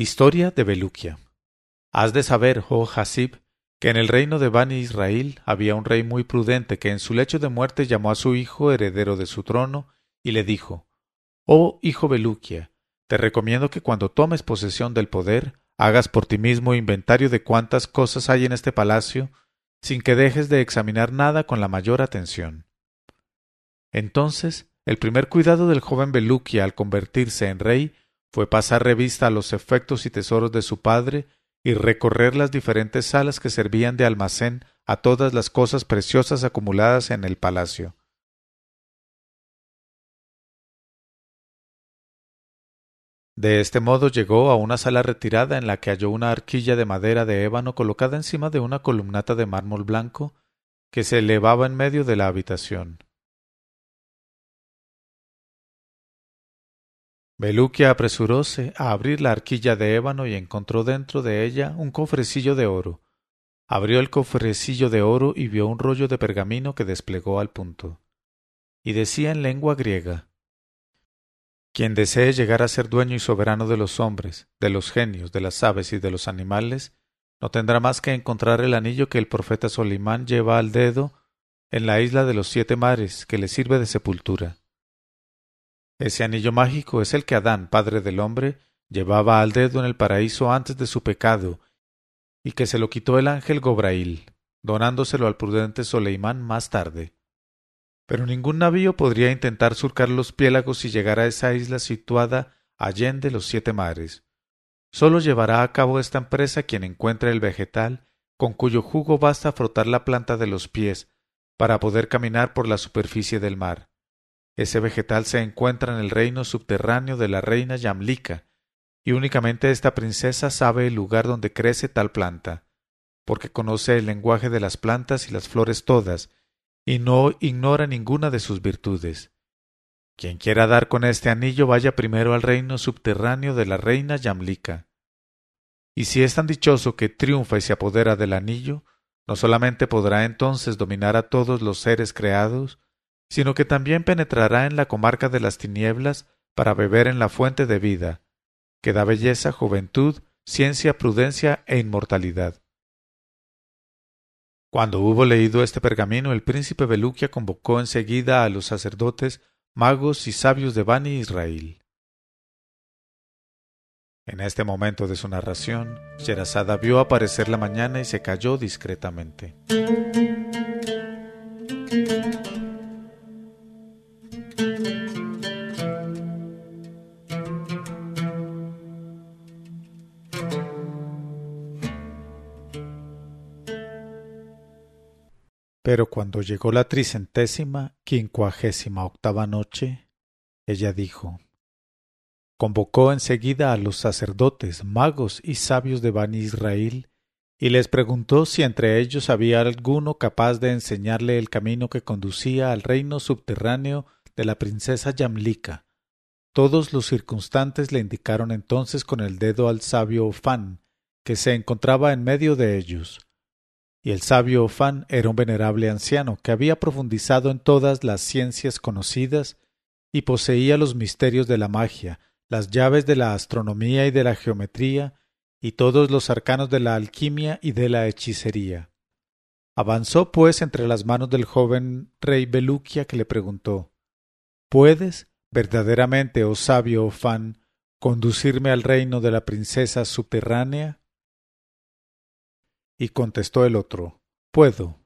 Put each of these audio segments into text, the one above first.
Historia de Baluqiya. Has de saber, oh Hasib, que en el reino de Bani Israel había un rey muy prudente que en su lecho de muerte llamó a su hijo heredero de su trono y le dijo: «Oh hijo Baluqiya, te recomiendo que cuando tomes posesión del poder, hagas por ti mismo inventario de cuántas cosas hay en este palacio, sin que dejes de examinar nada con la mayor atención». Entonces, el primer cuidado del joven Baluqiya al convertirse en rey fue pasar revista a los efectos y tesoros de su padre y recorrer las diferentes salas que servían de almacén a todas las cosas preciosas acumuladas en el palacio. De este modo llegó a una sala retirada en la que halló una arquilla de madera de ébano colocada encima de una columnata de mármol blanco que se elevaba en medio de la habitación. Baluqiya apresuróse a abrir la arquilla de ébano y encontró dentro de ella un cofrecillo de oro. Abrió el cofrecillo de oro y vio un rollo de pergamino que desplegó al punto. Y decía en lengua griega: «Quien desee llegar a ser dueño y soberano de los hombres, de los genios, de las aves y de los animales, no tendrá más que encontrar el anillo que el profeta Soleiman lleva al dedo en la isla de los 7 mares, que le sirve de sepultura. Ese anillo mágico es el que Adán, padre del hombre, llevaba al dedo en el paraíso antes de su pecado, y que se lo quitó el ángel Gobrail, donándoselo al prudente Soleiman más tarde. Pero ningún navío podría intentar surcar los piélagos y llegar a esa isla situada allende los 7 mares. Solo llevará a cabo esta empresa quien encuentre el vegetal con cuyo jugo basta frotar la planta de los pies para poder caminar por la superficie del mar. Ese vegetal se encuentra en el reino subterráneo de la reina Yamlika, y únicamente esta princesa sabe el lugar donde crece tal planta, porque conoce el lenguaje de las plantas y las flores todas, y no ignora ninguna de sus virtudes. Quien quiera dar con este anillo vaya primero al reino subterráneo de la reina Yamlika. Y si es tan dichoso que triunfa y se apodera del anillo, no solamente podrá entonces dominar a todos los seres creados, sino que también penetrará en la comarca de las tinieblas para beber en la fuente de vida, que da belleza, juventud, ciencia, prudencia e inmortalidad». Cuando hubo leído este pergamino, el príncipe Baluqiya convocó enseguida a los sacerdotes, magos y sabios de Bani Israel. En este momento de su narración, Sherazada vio aparecer la mañana y se calló discretamente. Pero cuando llegó la 358ª noche, ella dijo: «Convocó enseguida a los sacerdotes, magos y sabios de Bani Israel, y les preguntó si entre ellos había alguno capaz de enseñarle el camino que conducía al reino subterráneo de la princesa Yamlika. Todos los circunstantes le indicaron entonces con el dedo al sabio Ofán, que se encontraba en medio de ellos. Y el sabio Ofán era un venerable anciano que había profundizado en todas las ciencias conocidas y poseía los misterios de la magia, las llaves de la astronomía y de la geometría y todos los arcanos de la alquimia y de la hechicería. Avanzó pues entre las manos del joven rey Baluqiya, que le preguntó: «¿Puedes verdaderamente, oh sabio Ofán, conducirme al reino de la princesa subterránea?». Y contestó el otro: «Puedo».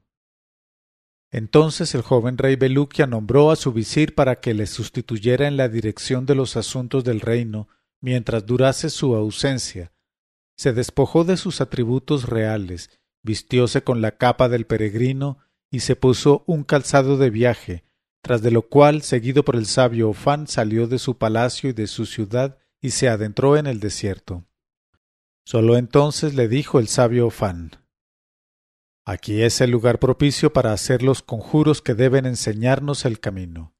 Entonces el joven rey Baluqiya nombró a su visir para que le sustituyera en la dirección de los asuntos del reino mientras durase su ausencia. Se despojó de sus atributos reales, vistióse con la capa del peregrino y se puso un calzado de viaje, tras de lo cual, seguido por el sabio Ofán, salió de su palacio y de su ciudad y se adentró en el desierto. Solo entonces le dijo el sabio Ofán: «Aquí es el lugar propicio para hacer los conjuros que deben enseñarnos el camino».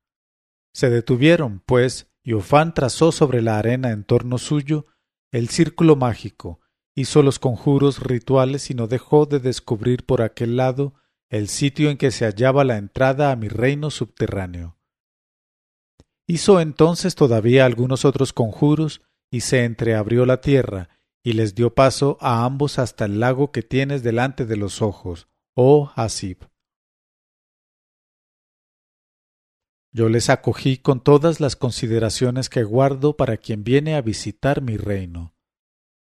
Se detuvieron, pues, y Ofán trazó sobre la arena en torno suyo el círculo mágico, hizo los conjuros rituales y no dejó de descubrir por aquel lado el sitio en que se hallaba la entrada a mi reino subterráneo. Hizo entonces todavía algunos otros conjuros y se entreabrió la tierra, y les dio paso a ambos hasta el lago que tienes delante de los ojos, oh Hasib. Yo les acogí con todas las consideraciones que guardo para quien viene a visitar mi reino.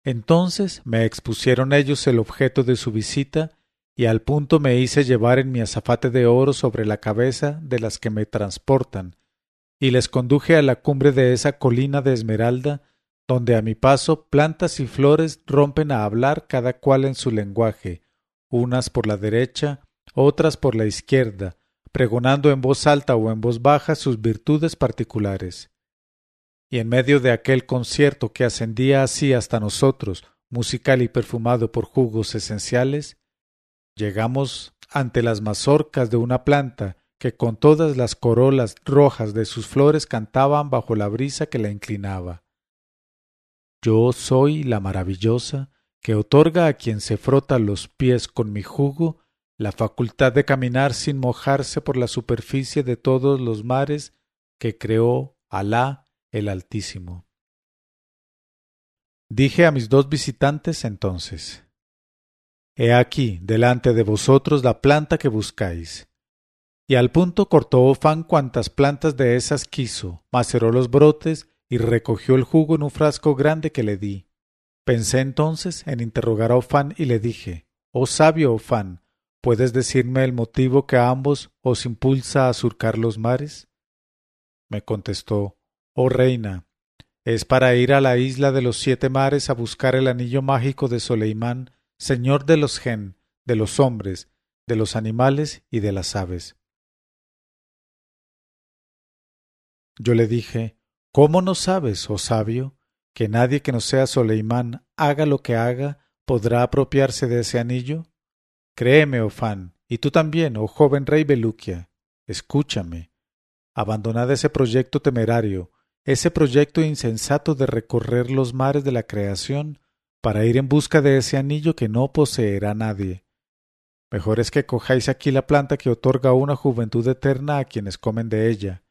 Entonces me expusieron ellos el objeto de su visita, y al punto me hice llevar en mi azafate de oro sobre la cabeza de las que me transportan, y les conduje a la cumbre de esa colina de esmeralda, donde a mi paso plantas y flores rompen a hablar cada cual en su lenguaje, unas por la derecha, otras por la izquierda, pregonando en voz alta o en voz baja sus virtudes particulares. Y en medio de aquel concierto que ascendía así hasta nosotros, musical y perfumado por jugos esenciales, llegamos ante las mazorcas de una planta que con todas las corolas rojas de sus flores cantaban bajo la brisa que la inclinaba. Yo soy la maravillosa que otorga a quien se frota los pies con mi jugo la facultad de caminar sin mojarse por la superficie de todos los mares que creó Alá el Altísimo. Dije a mis dos visitantes entonces: «He aquí delante de vosotros la planta que buscáis». Y al punto cortó Ofán cuantas plantas de esas quiso, maceró los brotes y recogió el jugo en un frasco grande que le di. Pensé entonces en interrogar a Ofán y le dije: «Oh sabio Ofán, ¿puedes decirme el motivo que a ambos os impulsa a surcar los mares?». Me contestó: «Oh reina, es para ir a la isla de los 7 mares a buscar el anillo mágico de Soleimán, señor de los gen, de los hombres, de los animales y de las aves». Yo le dije: «¿Cómo no sabes, oh sabio, que nadie que no sea Soleimán, haga lo que haga, podrá apropiarse de ese anillo? Créeme, Ofán, y tú también, oh joven rey Baluqiya, escúchame. Abandonad ese proyecto temerario, ese proyecto insensato de recorrer los mares de la creación para ir en busca de ese anillo que no poseerá nadie. Mejor es que cojáis aquí la planta que otorga una juventud eterna a quienes comen de ella».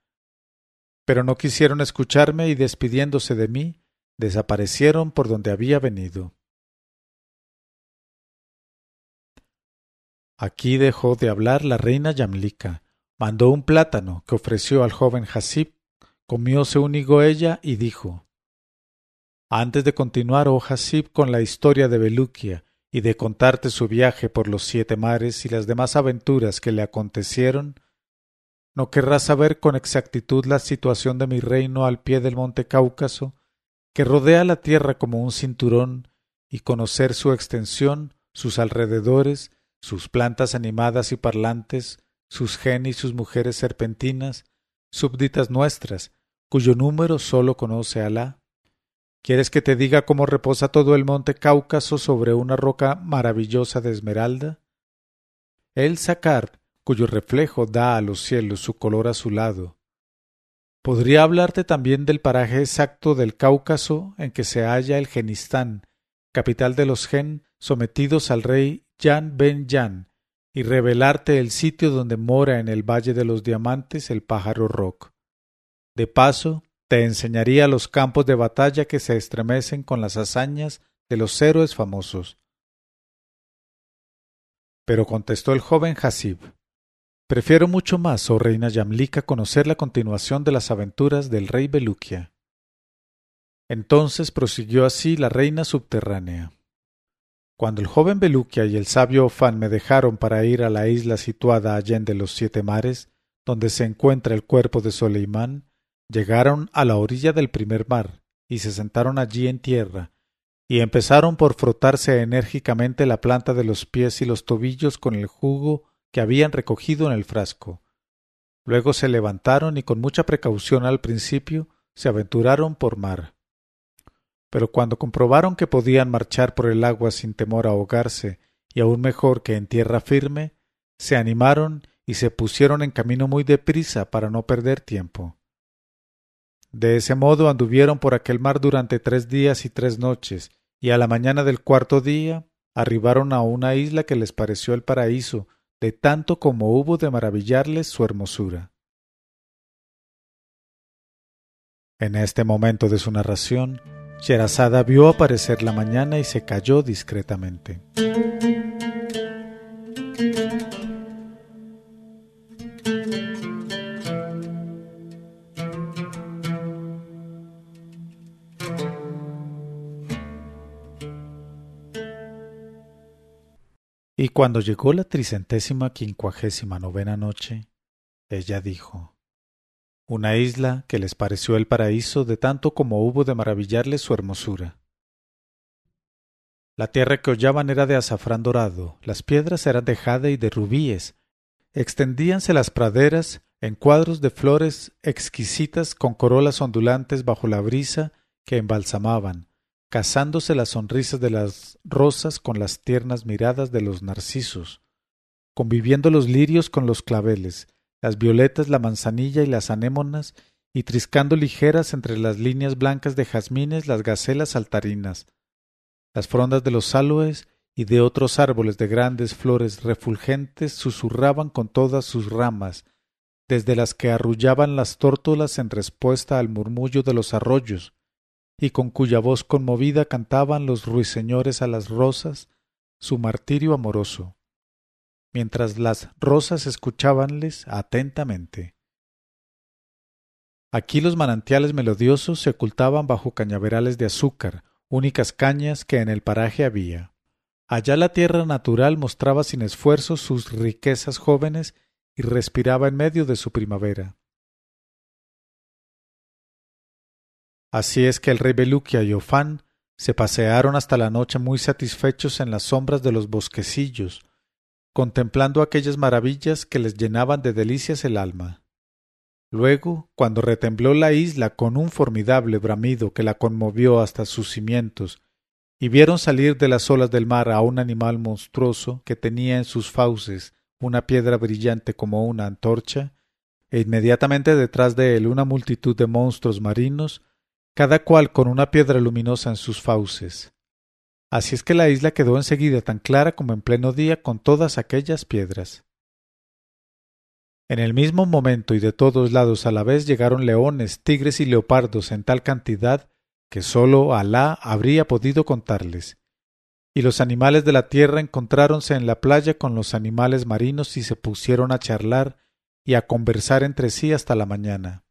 Pero no quisieron escucharme y despidiéndose de mí, desaparecieron por donde había venido. Aquí dejó de hablar la reina Yamlika, mandó un plátano que ofreció al joven Hasib, comióse un higo ella y dijo: «Antes de continuar, oh Hasib, con la historia de Baluqiya y de contarte su viaje por los 7 mares y las demás aventuras que le acontecieron, ¿no querrás saber con exactitud la situación de mi reino al pie del monte Cáucaso, que rodea la tierra como un cinturón, y conocer su extensión, sus alrededores, sus plantas animadas y parlantes, sus gen y sus mujeres serpentinas, súbditas nuestras, cuyo número sólo conoce Alá? ¿Quieres que te diga cómo reposa todo el monte Cáucaso sobre una roca maravillosa de esmeralda? El Sacar, cuyo reflejo da a los cielos su color azulado. Podría hablarte también del paraje exacto del Cáucaso en que se halla el Genistán, capital de los gen sometidos al rey Yan Ben Yan, y revelarte el sitio donde mora en el Valle de los Diamantes el pájaro roc. De paso, te enseñaría los campos de batalla que se estremecen con las hazañas de los héroes famosos». Pero contestó el joven Hasib: «Prefiero mucho más, oh reina Yamlika, conocer la continuación de las aventuras del rey Baluqiya». Entonces prosiguió así la reina subterránea: «Cuando el joven Baluqiya y el sabio Ofán me dejaron para ir a la isla situada allende los 7 mares, donde se encuentra el cuerpo de Soleimán, llegaron a la orilla del primer mar, y se sentaron allí en tierra, y empezaron por frotarse enérgicamente la planta de los pies y los tobillos con el jugo que habían recogido en el frasco. Luego se levantaron y con mucha precaución al principio se aventuraron por mar. Pero cuando comprobaron que podían marchar por el agua sin temor a ahogarse y aún mejor que en tierra firme, se animaron y se pusieron en camino muy deprisa para no perder tiempo. De ese modo anduvieron por aquel mar durante 3 días y 3 noches, y a la mañana del 4º día arribaron a una isla que les pareció el paraíso, de tanto como hubo de maravillarles su hermosura». En este momento de su narración, Sherazada vio aparecer la mañana y se calló discretamente. Y cuando llegó la 359ª noche, ella dijo: una isla que les pareció el paraíso de tanto como hubo de maravillarles su hermosura. La tierra que hollaban era de azafrán dorado, las piedras eran de jade y de rubíes, extendíanse las praderas en cuadros de flores exquisitas con corolas ondulantes bajo la brisa que embalsamaban, casándose las sonrisas de las rosas con las tiernas miradas de los narcisos, conviviendo los lirios con los claveles, las violetas, la manzanilla y las anémonas, y triscando ligeras entre las líneas blancas de jazmines las gacelas saltarinas, las frondas de los aloes y de otros árboles de grandes flores refulgentes susurraban con todas sus ramas, desde las que arrullaban las tórtolas en respuesta al murmullo de los arroyos, y con cuya voz conmovida cantaban los ruiseñores a las rosas su martirio amoroso, mientras las rosas escuchábanles atentamente. Aquí los manantiales melodiosos se ocultaban bajo cañaverales de azúcar, únicas cañas que en el paraje había. Allá la tierra natural mostraba sin esfuerzo sus riquezas jóvenes y respiraba en medio de su primavera. Así es que el rey Baluqiya y Ofán se pasearon hasta la noche muy satisfechos en las sombras de los bosquecillos, contemplando aquellas maravillas que les llenaban de delicias el alma. Luego, cuando retembló la isla con un formidable bramido que la conmovió hasta sus cimientos, y vieron salir de las olas del mar a un animal monstruoso que tenía en sus fauces una piedra brillante como una antorcha, e inmediatamente detrás de él una multitud de monstruos marinos, cada cual con una piedra luminosa en sus fauces. Así es que la isla quedó enseguida tan clara como en pleno día con todas aquellas piedras. En el mismo momento y de todos lados a la vez llegaron leones, tigres y leopardos en tal cantidad que sólo Alá habría podido contarles. Y los animales de la tierra encontráronse en la playa con los animales marinos y se pusieron a charlar y a conversar entre sí hasta la mañana.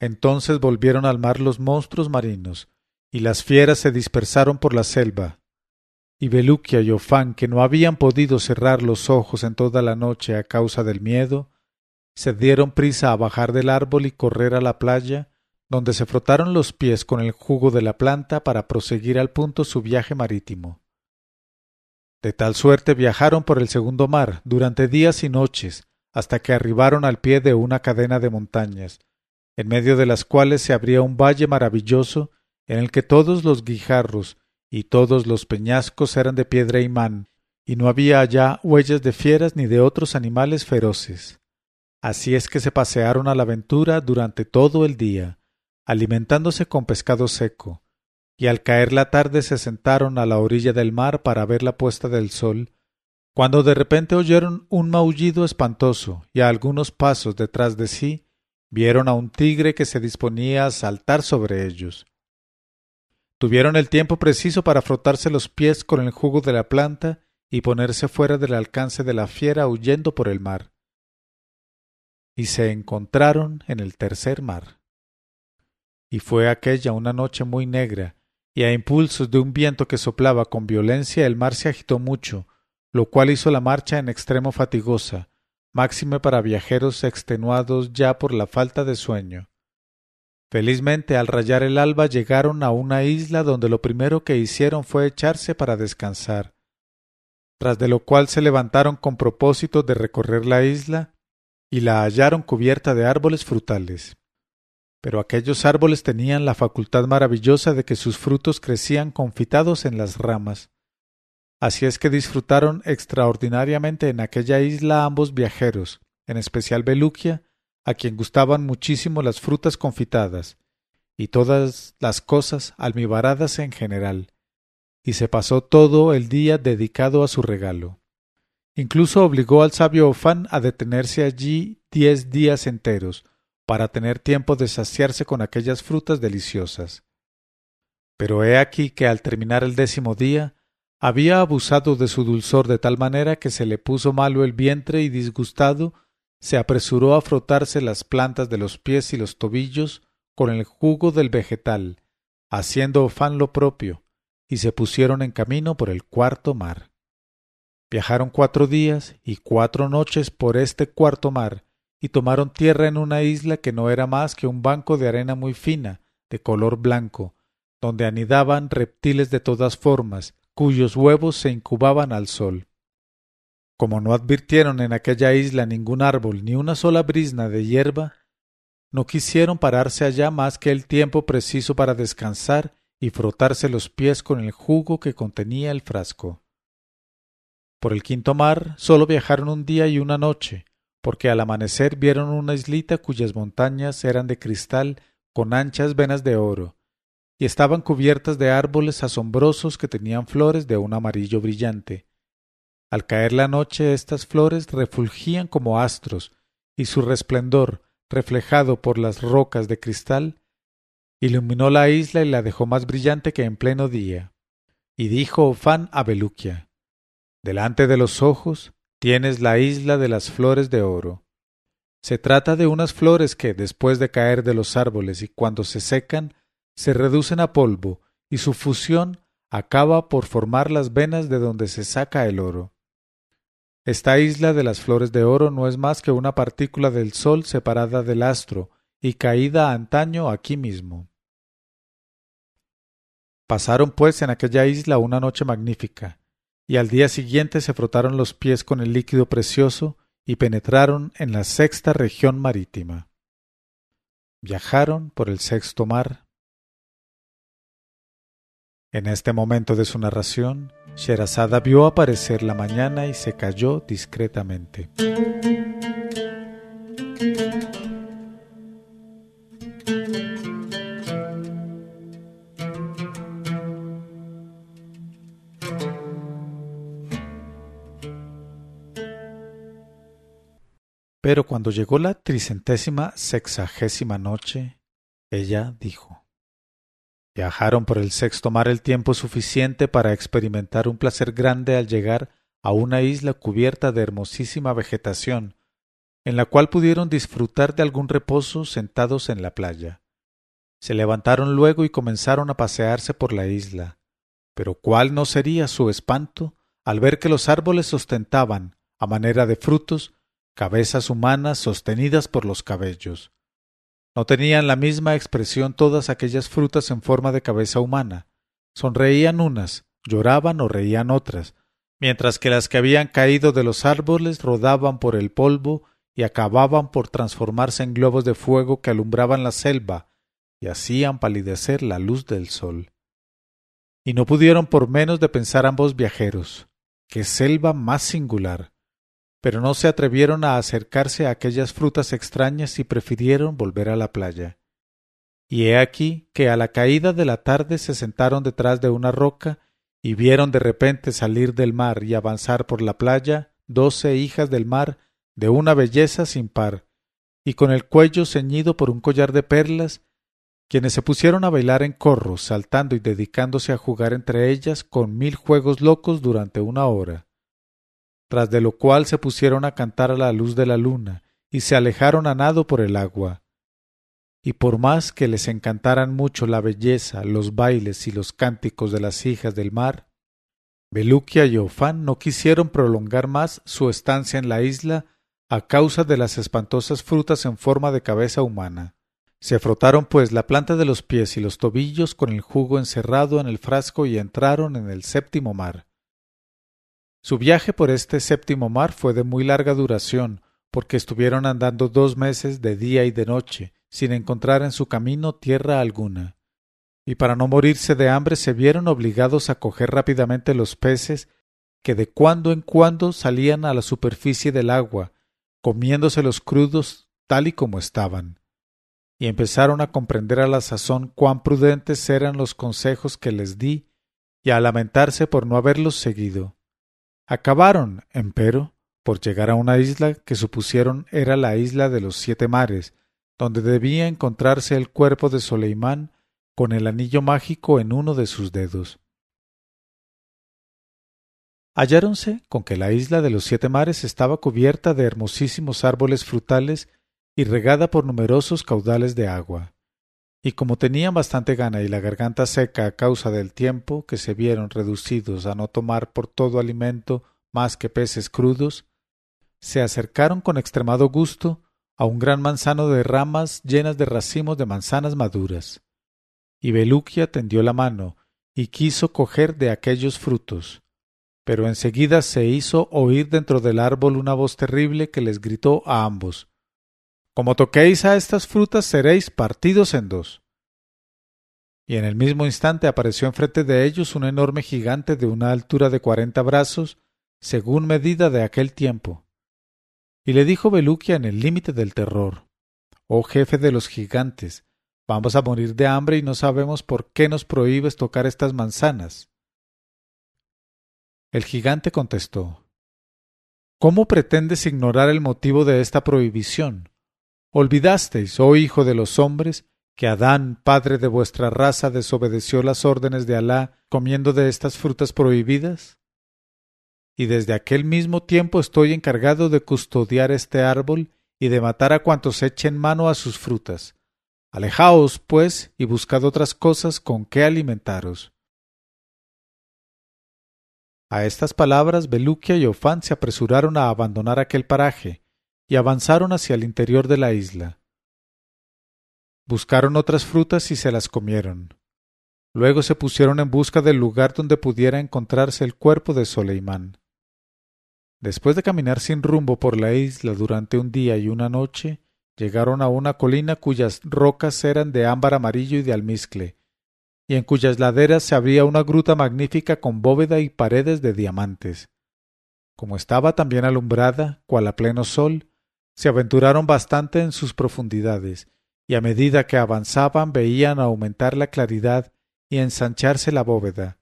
Entonces volvieron al mar los monstruos marinos, y las fieras se dispersaron por la selva, y Baluqiya y Ofán, que no habían podido cerrar los ojos en toda la noche a causa del miedo, se dieron prisa a bajar del árbol y correr a la playa, donde se frotaron los pies con el jugo de la planta para proseguir al punto su viaje marítimo. De tal suerte viajaron por el segundo mar durante días y noches, hasta que arribaron al pie de una cadena de montañas, en medio de las cuales se abría un valle maravilloso en el que todos los guijarros y todos los peñascos eran de piedra imán, y no había allá huellas de fieras ni de otros animales feroces. Así es que se pasearon a la aventura durante todo el día, alimentándose con pescado seco, y al caer la tarde se sentaron a la orilla del mar para ver la puesta del sol, cuando de repente oyeron un maullido espantoso, y a algunos pasos detrás de sí vieron a un tigre que se disponía a saltar sobre ellos. Tuvieron el tiempo preciso para frotarse los pies con el jugo de la planta y ponerse fuera del alcance de la fiera huyendo por el mar. Y se encontraron en el tercer mar. Y fue aquella una noche muy negra, y a impulsos de un viento que soplaba con violencia el mar se agitó mucho, lo cual hizo la marcha en extremo fatigosa, máxime para viajeros extenuados ya por la falta de sueño. Felizmente, al rayar el alba llegaron a una isla donde lo primero que hicieron fue echarse para descansar, tras de lo cual se levantaron con propósito de recorrer la isla y la hallaron cubierta de árboles frutales. Pero aquellos árboles tenían la facultad maravillosa de que sus frutos crecían confitados en las ramas. Así es que disfrutaron extraordinariamente en aquella isla ambos viajeros, en especial Baluqiya, a quien gustaban muchísimo las frutas confitadas, y todas las cosas almibaradas en general, y se pasó todo el día dedicado a su regalo. Incluso obligó al sabio Ofán a detenerse allí 10 días enteros, para tener tiempo de saciarse con aquellas frutas deliciosas. Pero he aquí que al terminar el 10.º día había abusado de su dulzor de tal manera que se le puso malo el vientre y disgustado se apresuró a frotarse las plantas de los pies y los tobillos con el jugo del vegetal, haciendo Ofán lo propio, y se pusieron en camino por el 4.º mar. Viajaron 4 días y 4 noches por este 4.º mar, y tomaron tierra en una isla que no era más que un banco de arena muy fina, de color blanco, donde anidaban reptiles de todas formas, cuyos huevos se incubaban al sol. Como no advirtieron en aquella isla ningún árbol ni una sola brizna de hierba, no quisieron pararse allá más que el tiempo preciso para descansar y frotarse los pies con el jugo que contenía el frasco. Por el 5.º mar solo viajaron 1 día y 1 noche, porque al amanecer vieron una islita cuyas montañas eran de cristal con anchas venas de oro, y estaban cubiertas de árboles asombrosos que tenían flores de un amarillo brillante. Al caer la noche estas flores refulgían como astros, y su resplandor, reflejado por las rocas de cristal, iluminó la isla y la dejó más brillante que en pleno día. Y dijo Ofán a Baluqiya: «Delante de los ojos tienes la isla de las flores de oro. Se trata de unas flores que, después de caer de los árboles y cuando se secan, se reducen a polvo, y su fusión acaba por formar las venas de donde se saca el oro. Esta isla de las flores de oro no es más que una partícula del sol separada del astro y caída antaño aquí mismo». Pasaron pues en aquella isla 1 noche magnífica, y al día siguiente se frotaron los pies con el líquido precioso y penetraron en la 6.ª región marítima. Viajaron por el 6.º mar. En este momento de su narración, Sherazada vio aparecer la mañana y se calló discretamente. Pero cuando llegó la 360ª noche, ella dijo: viajaron por el 6.º mar el tiempo suficiente para experimentar un placer grande al llegar a una isla cubierta de hermosísima vegetación, en la cual pudieron disfrutar de algún reposo sentados en la playa. Se levantaron luego y comenzaron a pasearse por la isla. Pero ¿cuál no sería su espanto al ver que los árboles ostentaban, a manera de frutos, cabezas humanas sostenidas por los cabellos? No tenían la misma expresión todas aquellas frutas en forma de cabeza humana. Sonreían unas, lloraban o reían otras, mientras que las que habían caído de los árboles rodaban por el polvo y acababan por transformarse en globos de fuego que alumbraban la selva y hacían palidecer la luz del sol. Y no pudieron por menos de pensar ambos viajeros: ¡qué selva más singular! Pero no se atrevieron a acercarse a aquellas frutas extrañas y prefirieron volver a la playa. Y he aquí que a la caída de la tarde se sentaron detrás de una roca y vieron de repente salir del mar y avanzar por la playa 12 hijas del mar de una belleza sin par, y con el cuello ceñido por un collar de perlas, quienes se pusieron a bailar en corro, saltando y dedicándose a jugar entre ellas con 1000 juegos locos durante 1 hora. Tras de lo cual se pusieron a cantar a la luz de la luna, y se alejaron a nado por el agua. Y por más que les encantaran mucho la belleza, los bailes y los cánticos de las hijas del mar, Baluqiya y Ofán no quisieron prolongar más su estancia en la isla a causa de las espantosas frutas en forma de cabeza humana. Se frotaron pues la planta de los pies y los tobillos con el jugo encerrado en el frasco y entraron en el 7.º mar. Su viaje por este 7.º mar fue de muy larga duración, porque estuvieron andando 2 meses de día y de noche, sin encontrar en su camino tierra alguna. Y para no morirse de hambre se vieron obligados a coger rápidamente los peces que de cuando en cuando salían a la superficie del agua, comiéndoselos crudos tal y como estaban. Y empezaron a comprender a la sazón cuán prudentes eran los consejos que les di y a lamentarse por no haberlos seguido. Acabaron, empero, por llegar a una isla que supusieron era la isla de los 7 mares, donde debía encontrarse el cuerpo de Soleiman con el anillo mágico en uno de sus dedos. Halláronse con que la isla de los 7 mares estaba cubierta de hermosísimos árboles frutales y regada por numerosos caudales de agua. Y como tenían bastante gana y la garganta seca a causa del tiempo que se vieron reducidos a no tomar por todo alimento más que peces crudos, se acercaron con extremado gusto a un gran manzano de ramas llenas de racimos de manzanas maduras. Y Baluqiya tendió la mano y quiso coger de aquellos frutos. Pero enseguida se hizo oír dentro del árbol una voz terrible que les gritó a ambos: «Como toquéis a estas frutas seréis partidos en 2». Y en el mismo instante apareció enfrente de ellos un enorme gigante de una altura de 40 brazos, según medida de aquel tiempo. Y le dijo Baluqiya en el límite del terror: «Oh jefe de los gigantes, vamos a morir de hambre y no sabemos por qué nos prohíbes tocar estas manzanas». El gigante contestó: «¿Cómo pretendes ignorar el motivo de esta prohibición? Olvidasteis, oh hijo de los hombres, que Adán, padre de vuestra raza, desobedeció las órdenes de Alá comiendo de estas frutas prohibidas. Y desde aquel mismo tiempo estoy encargado de custodiar este árbol y de matar a cuantos echen mano a sus frutas. Alejaos, pues, y buscad otras cosas con que alimentaros». A estas palabras, Baluqiya y Ofán se apresuraron a abandonar aquel paraje y avanzaron hacia el interior de la isla. Buscaron otras frutas y se las comieron. Luego se pusieron en busca del lugar donde pudiera encontrarse el cuerpo de Sulaymán. Después de caminar sin rumbo por la isla durante un día y una noche, llegaron a una colina cuyas rocas eran de ámbar amarillo y de almizcle, y en cuyas laderas se abría una gruta magnífica con bóveda y paredes de diamantes. Como estaba tan bien alumbrada, cual a pleno sol, se aventuraron bastante en sus profundidades, y a medida que avanzaban veían aumentar la claridad y ensancharse la bóveda.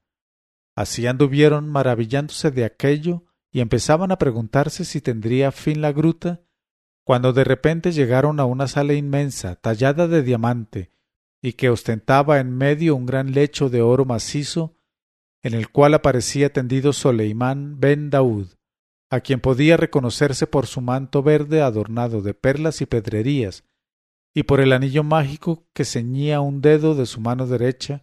Así anduvieron maravillándose de aquello y empezaban a preguntarse si tendría fin la gruta, cuando de repente llegaron a una sala inmensa, tallada de diamante, y que ostentaba en medio un gran lecho de oro macizo, en el cual aparecía tendido Soleiman Ben Daud, a quien podía reconocerse por su manto verde adornado de perlas y pedrerías, y por el anillo mágico que ceñía un dedo de su mano derecha,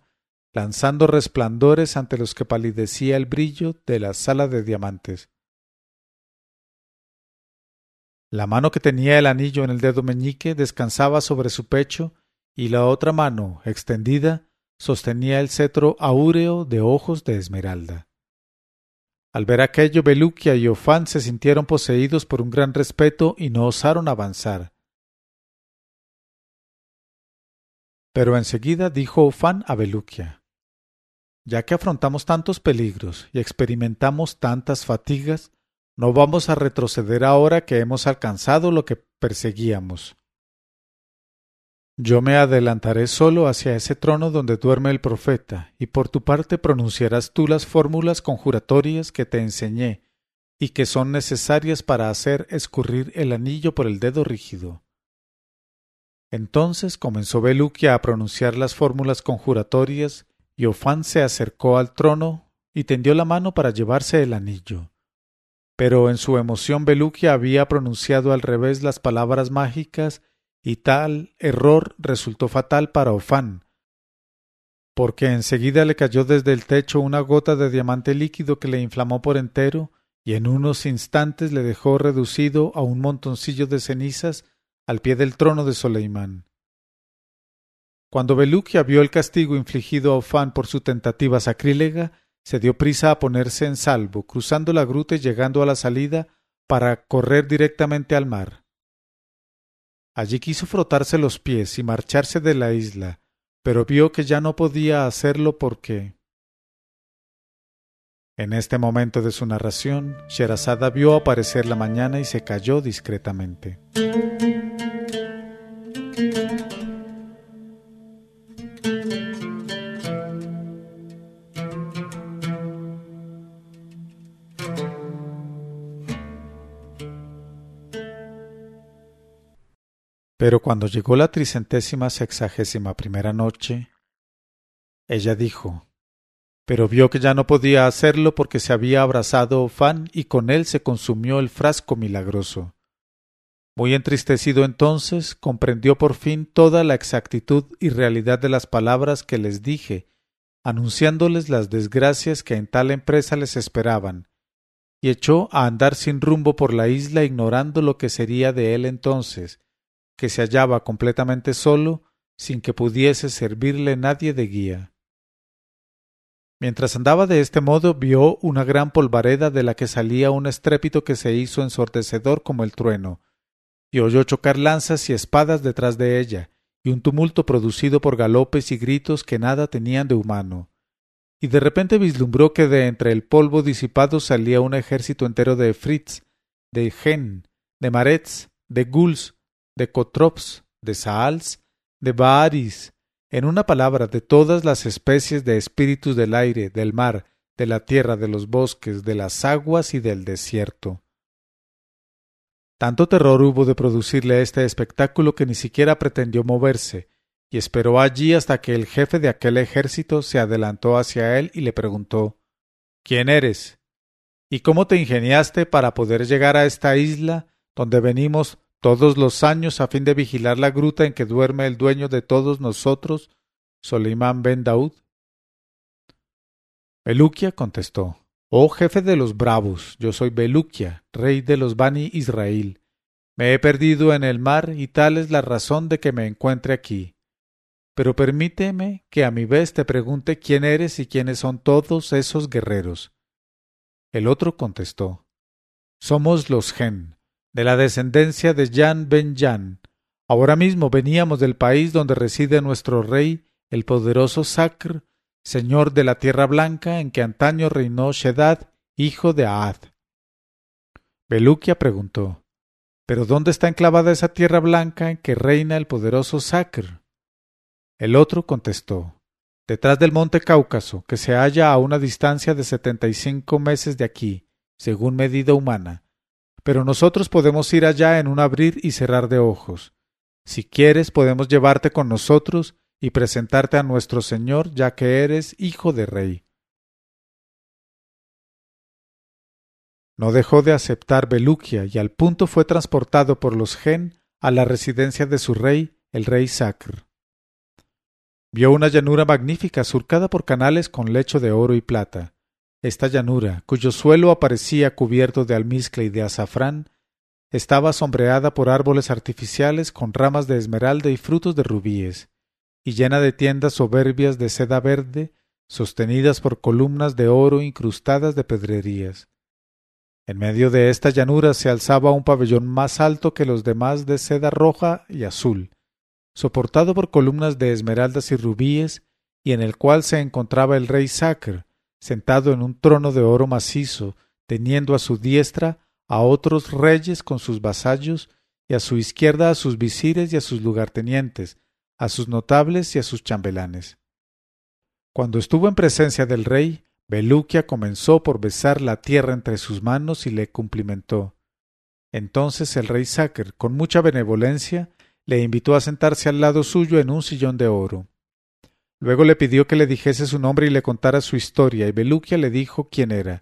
lanzando resplandores ante los que palidecía el brillo de la sala de diamantes. La mano que tenía el anillo en el dedo meñique descansaba sobre su pecho, y la otra mano, extendida, sostenía el cetro áureo de ojos de esmeralda. Al ver aquello, Baluqiya y Ofán se sintieron poseídos por un gran respeto y no osaron avanzar. Pero enseguida dijo Ofán a Baluqiya: «Ya que afrontamos tantos peligros y experimentamos tantas fatigas, no vamos a retroceder ahora que hemos alcanzado lo que perseguíamos. Yo me adelantaré solo hacia ese trono donde duerme el profeta, y por tu parte pronunciarás tú las fórmulas conjuratorias que te enseñé, y que son necesarias para hacer escurrir el anillo por el dedo rígido». Entonces comenzó Baluqiya a pronunciar las fórmulas conjuratorias, y Ofán se acercó al trono y tendió la mano para llevarse el anillo. Pero en su emoción Baluqiya había pronunciado al revés las palabras mágicas, y tal error resultó fatal para Ofán, porque enseguida le cayó desde el techo una gota de diamante líquido que le inflamó por entero y en unos instantes le dejó reducido a un montoncillo de cenizas al pie del trono de Soleiman. Cuando Baluqiya vio el castigo infligido a Ofán por su tentativa sacrílega, se dio prisa a ponerse en salvo, cruzando la gruta y llegando a la salida para correr directamente al mar. Allí quiso frotarse los pies y marcharse de la isla, pero vio que ya no podía hacerlo porque... En este momento de su narración, Sherazada vio aparecer la mañana y se calló discretamente. Pero cuando llegó la 360ª noche, Ella dijo, pero vio que ya no podía hacerlo porque se había abrazado Ofán y con él se consumió el frasco milagroso. Muy entristecido entonces, comprendió por fin toda la exactitud y realidad de las palabras que les dije, anunciándoles las desgracias que en tal empresa les esperaban, y echó a andar sin rumbo por la isla ignorando lo que sería de él entonces, que se hallaba completamente solo, sin que pudiese servirle nadie de guía. Mientras andaba de este modo, vio una gran polvareda de la que salía un estrépito que se hizo ensordecedor como el trueno, y oyó chocar lanzas y espadas detrás de ella, y un tumulto producido por galopes y gritos que nada tenían de humano. Y de repente vislumbró que de entre el polvo disipado salía un ejército entero de efrits, de gen, de marets, de guls, de cotrops, de saals, de baaris, en una palabra, de todas las especies de espíritus del aire, del mar, de la tierra, de los bosques, de las aguas y del desierto. Tanto terror hubo de producirle este espectáculo que ni siquiera pretendió moverse, y esperó allí hasta que el jefe de aquel ejército se adelantó hacia él y le preguntó, ¿quién eres? ¿Y cómo te ingeniaste para poder llegar a esta isla donde venimos todos los años a fin de vigilar la gruta en que duerme el dueño de todos nosotros, Soleiman Ben Daud? Baluqiya contestó, oh jefe de los bravos, yo soy Baluqiya, rey de los Bani Israel. Me he perdido en el mar y tal es la razón de que me encuentre aquí. Pero permíteme que a mi vez te pregunte quién eres y quiénes son todos esos guerreros. El otro contestó, somos los Gen, de la descendencia de Yan Ben Yan. Ahora mismo veníamos del país donde reside nuestro rey, el poderoso Sakhr, señor de la tierra blanca en que antaño reinó Shedad, hijo de Ahad. Baluqiya preguntó, ¿pero dónde está enclavada esa tierra blanca en que reina el poderoso Sakhr? El otro contestó, detrás del monte Cáucaso, que se halla a una distancia de 75 meses de aquí, según medida humana. Pero nosotros podemos ir allá en un abrir y cerrar de ojos. Si quieres podemos llevarte con nosotros y presentarte a nuestro Señor, ya que eres hijo de rey. No dejó de aceptar Baluqiya y al punto fue transportado por los Gen a la residencia de su rey, el rey Sakhr. Vio una llanura magnífica surcada por canales con lecho de oro y plata. Esta llanura, cuyo suelo aparecía cubierto de almizcle y de azafrán, estaba sombreada por árboles artificiales con ramas de esmeralda y frutos de rubíes, y llena de tiendas soberbias de seda verde, sostenidas por columnas de oro incrustadas de pedrerías. En medio de esta llanura se alzaba un pabellón más alto que los demás de seda roja y azul, soportado por columnas de esmeraldas y rubíes, y en el cual se encontraba el rey Sakhr, sentado en un trono de oro macizo, teniendo a su diestra a otros reyes con sus vasallos, y a su izquierda a sus visires y a sus lugartenientes, a sus notables y a sus chambelanes. Cuando estuvo en presencia del rey, Baluqiya comenzó por besar la tierra entre sus manos y le cumplimentó. Entonces el rey Sakhr, con mucha benevolencia, le invitó a sentarse al lado suyo en un sillón de oro. Luego le pidió que le dijese su nombre y le contara su historia, y Baluqiya le dijo quién era,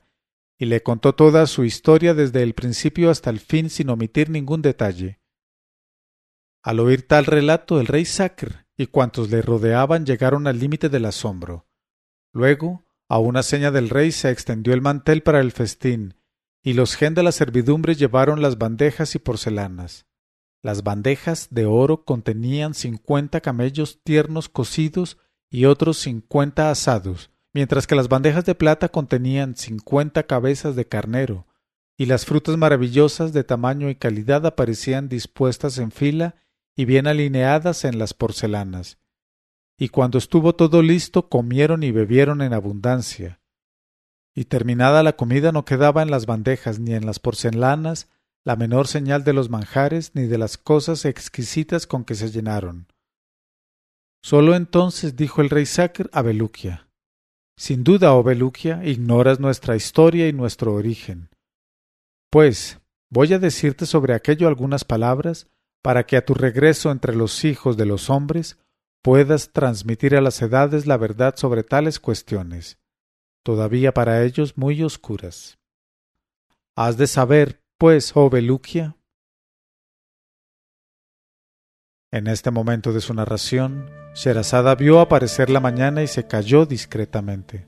y le contó toda su historia desde el principio hasta el fin sin omitir ningún detalle. Al oír tal relato, el rey Sakhr y cuantos le rodeaban llegaron al límite del asombro. Luego, a una seña del rey, se extendió el mantel para el festín, y los gen de la servidumbre llevaron las bandejas y porcelanas. Las bandejas de oro contenían 50 camellos tiernos cocidos y otros 50 asados, mientras que las bandejas de plata contenían 50 cabezas de carnero, y las frutas maravillosas de tamaño y calidad aparecían dispuestas en fila y bien alineadas en las porcelanas. Y cuando estuvo todo listo, comieron y bebieron en abundancia. Y terminada la comida no quedaba en las bandejas ni en las porcelanas la menor señal de los manjares ni de las cosas exquisitas con que se llenaron. Sólo entonces dijo el rey Sakhr a Baluqiya, sin duda, oh Baluqiya, ignoras nuestra historia y nuestro origen. Pues, voy a decirte sobre aquello algunas palabras, para que a tu regreso entre los hijos de los hombres puedas transmitir a las edades la verdad sobre tales cuestiones, todavía para ellos muy oscuras. Has de saber, pues, oh Baluqiya. En este momento de su narración, Sherazada vio aparecer la mañana y se calló discretamente.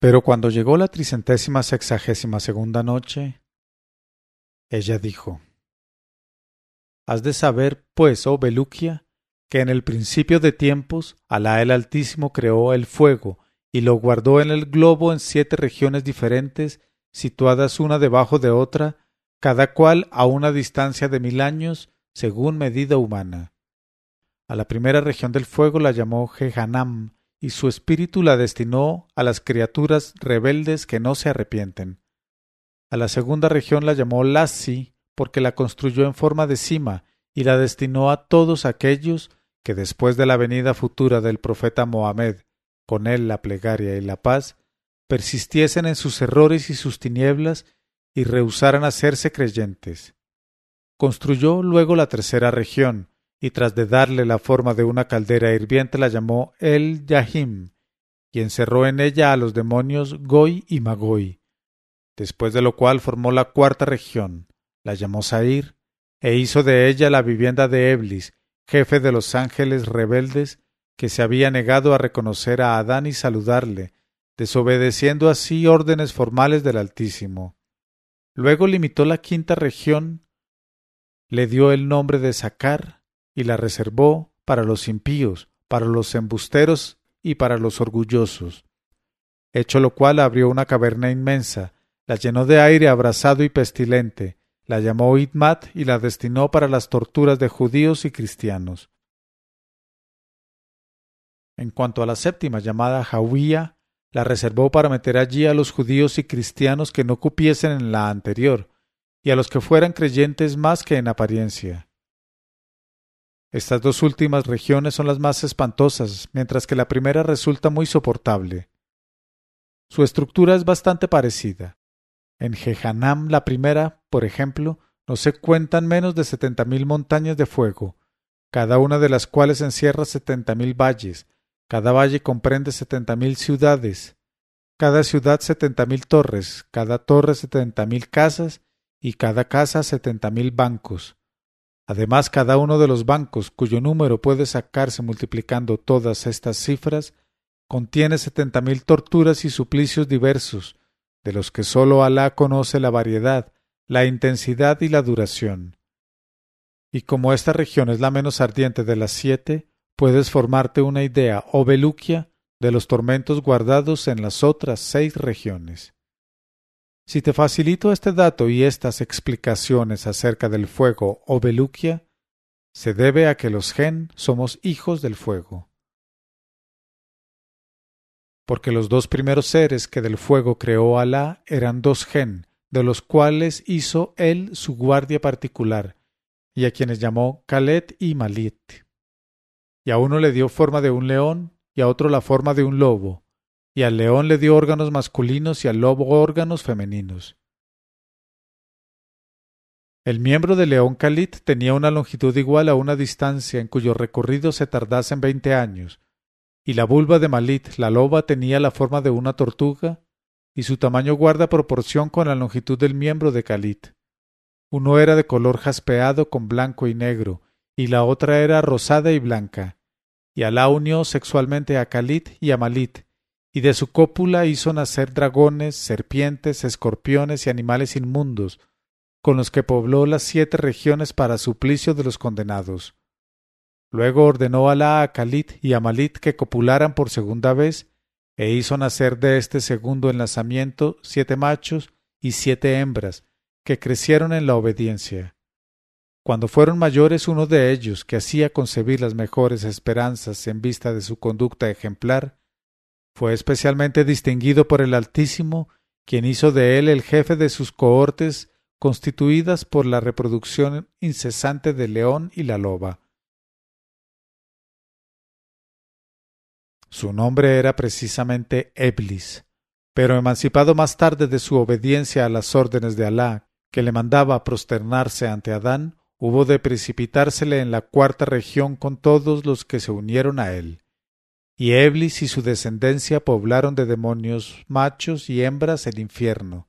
Pero cuando llegó la 362ª noche, ella dijo: Has de saber, pues, oh Baluqiya, que en el principio de tiempos Alá el Altísimo creó el fuego y lo guardó en el globo en 7 regiones diferentes, situadas una debajo de otra, cada cual a una distancia de 1000 años, según medida humana. A la primera región del fuego la llamó Jehanam, y su espíritu la destinó a las criaturas rebeldes que no se arrepienten. A la segunda región la llamó Lassi, porque la construyó en forma de cima y la destinó a todos aquellos que después de la venida futura del profeta Mohamed, con él la plegaria y la paz, persistiesen en sus errores y sus tinieblas y rehusaran hacerse creyentes. Construyó luego la tercera región y tras de darle la forma de una caldera hirviente la llamó El Yahim y encerró en ella a los demonios Goy y Magoy, después de lo cual formó la cuarta región. La llamó Sair, e hizo de ella la vivienda de Eblis, jefe de los ángeles rebeldes, que se había negado a reconocer a Adán y saludarle, desobedeciendo así órdenes formales del Altísimo. Luego limitó la quinta región, le dio el nombre de Sacar, y la reservó para los impíos, para los embusteros y para los orgullosos. Hecho lo cual abrió una caverna inmensa, la llenó de aire abrasado y pestilente, la llamó Itmat y la destinó para las torturas de judíos y cristianos. En cuanto a la séptima, llamada Hawía, la reservó para meter allí a los judíos y cristianos que no cupiesen en la anterior, y a los que fueran creyentes más que en apariencia. Estas 2 últimas regiones son las más espantosas, mientras que la primera resulta muy soportable. Su estructura es bastante parecida. En Jehanam, la primera, por ejemplo, no se cuentan menos de 70.000 montañas de fuego, cada una de las cuales encierra 70.000 valles, cada valle comprende 70.000 ciudades, cada ciudad 70.000 torres, cada torre 70.000 casas y cada casa 70.000 bancos. Además, cada uno de los bancos, cuyo número puede sacarse multiplicando todas estas cifras, contiene 70.000 torturas y suplicios diversos, de los que sólo Alá conoce la variedad, la intensidad y la duración. Y como esta región es la menos ardiente de las 7, puedes formarte una idea, oh Baluqiya, de los tormentos guardados en las otras 6 regiones. Si te facilito este dato y estas explicaciones acerca del fuego, oh Baluqiya, se debe a que los Gen somos hijos del fuego. Porque los 2 primeros seres que del fuego creó Alá eran 2 gen, de los cuales hizo él su guardia particular, y a quienes llamó Khalit y Malit. Y a uno le dio forma de un león, y a otro la forma de un lobo, y al león le dio órganos masculinos y al lobo órganos femeninos. El miembro del león Khalit tenía una longitud igual a una distancia en cuyo recorrido se tardasen 20 años, y la vulva de Malit, la loba, tenía la forma de una tortuga, y su tamaño guarda proporción con la longitud del miembro de Khalit. Uno era de color jaspeado con blanco y negro, y la otra era rosada y blanca. Y Alá unió sexualmente a Khalit y a Malit, y de su cópula hizo nacer dragones, serpientes, escorpiones y animales inmundos, con los que pobló las 7 regiones para suplicio de los condenados. Luego ordenó Alá a Khalit y a Malit que copularan por segunda vez, e hizo nacer de este segundo enlazamiento 7 machos y 7 hembras, que crecieron en la obediencia. Cuando fueron mayores, uno de ellos, que hacía concebir las mejores esperanzas en vista de su conducta ejemplar, fue especialmente distinguido por el Altísimo, quien hizo de él el jefe de sus cohortes, constituidas por la reproducción incesante del león y la loba. Su nombre era precisamente Eblis, pero emancipado más tarde de su obediencia a las órdenes de Alá, que le mandaba a prosternarse ante Adán, hubo de precipitársele en la cuarta región con todos los que se unieron a él. Y Eblis y su descendencia poblaron de demonios machos y hembras el infierno.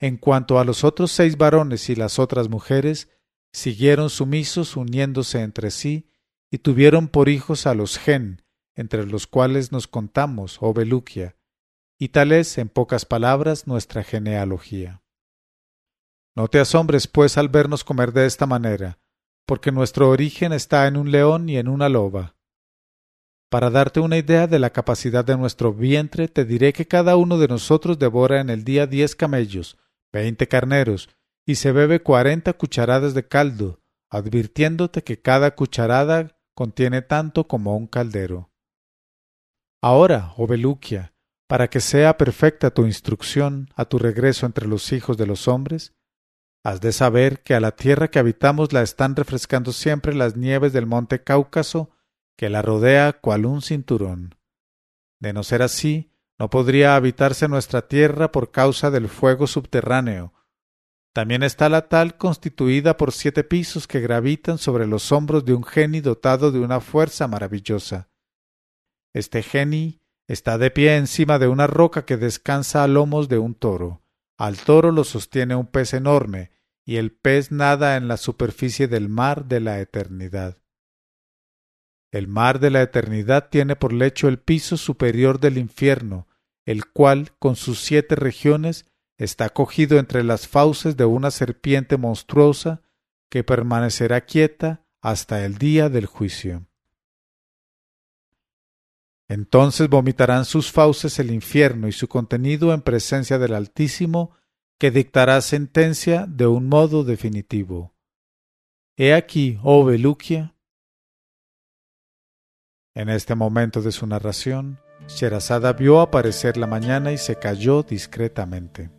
En cuanto a los otros 6 varones y las otras mujeres, siguieron sumisos uniéndose entre sí, y tuvieron por hijos a los Gen, entre los cuales nos contamos, oh Baluqiya, y tal es, en pocas palabras, nuestra genealogía. No te asombres, pues, al vernos comer de esta manera, porque nuestro origen está en un león y en una loba. Para darte una idea de la capacidad de nuestro vientre, te diré que cada uno de nosotros devora en el día 10 camellos, 20 carneros, y se bebe 40 cucharadas de caldo, advirtiéndote que cada cucharada contiene tanto como un caldero. Ahora, oh Baluqiya, para que sea perfecta tu instrucción a tu regreso entre los hijos de los hombres, has de saber que a la tierra que habitamos la están refrescando siempre las nieves del monte Cáucaso, que la rodea cual un cinturón. De no ser así, no podría habitarse nuestra tierra por causa del fuego subterráneo. También está la tal constituida por 7 pisos que gravitan sobre los hombros de un geni dotado de una fuerza maravillosa. Este geni está de pie encima de una roca que descansa a lomos de un toro. Al toro lo sostiene un pez enorme, y el pez nada en la superficie del mar de la eternidad. El mar de la eternidad tiene por lecho el piso superior del infierno, el cual, con sus 7 regiones, está cogido entre las fauces de una serpiente monstruosa que permanecerá quieta hasta el día del juicio. Entonces vomitarán sus fauces el infierno y su contenido en presencia del Altísimo, que dictará sentencia de un modo definitivo. He aquí, oh Baluqiya. En este momento de su narración, Sherazada vio aparecer la mañana y se calló discretamente.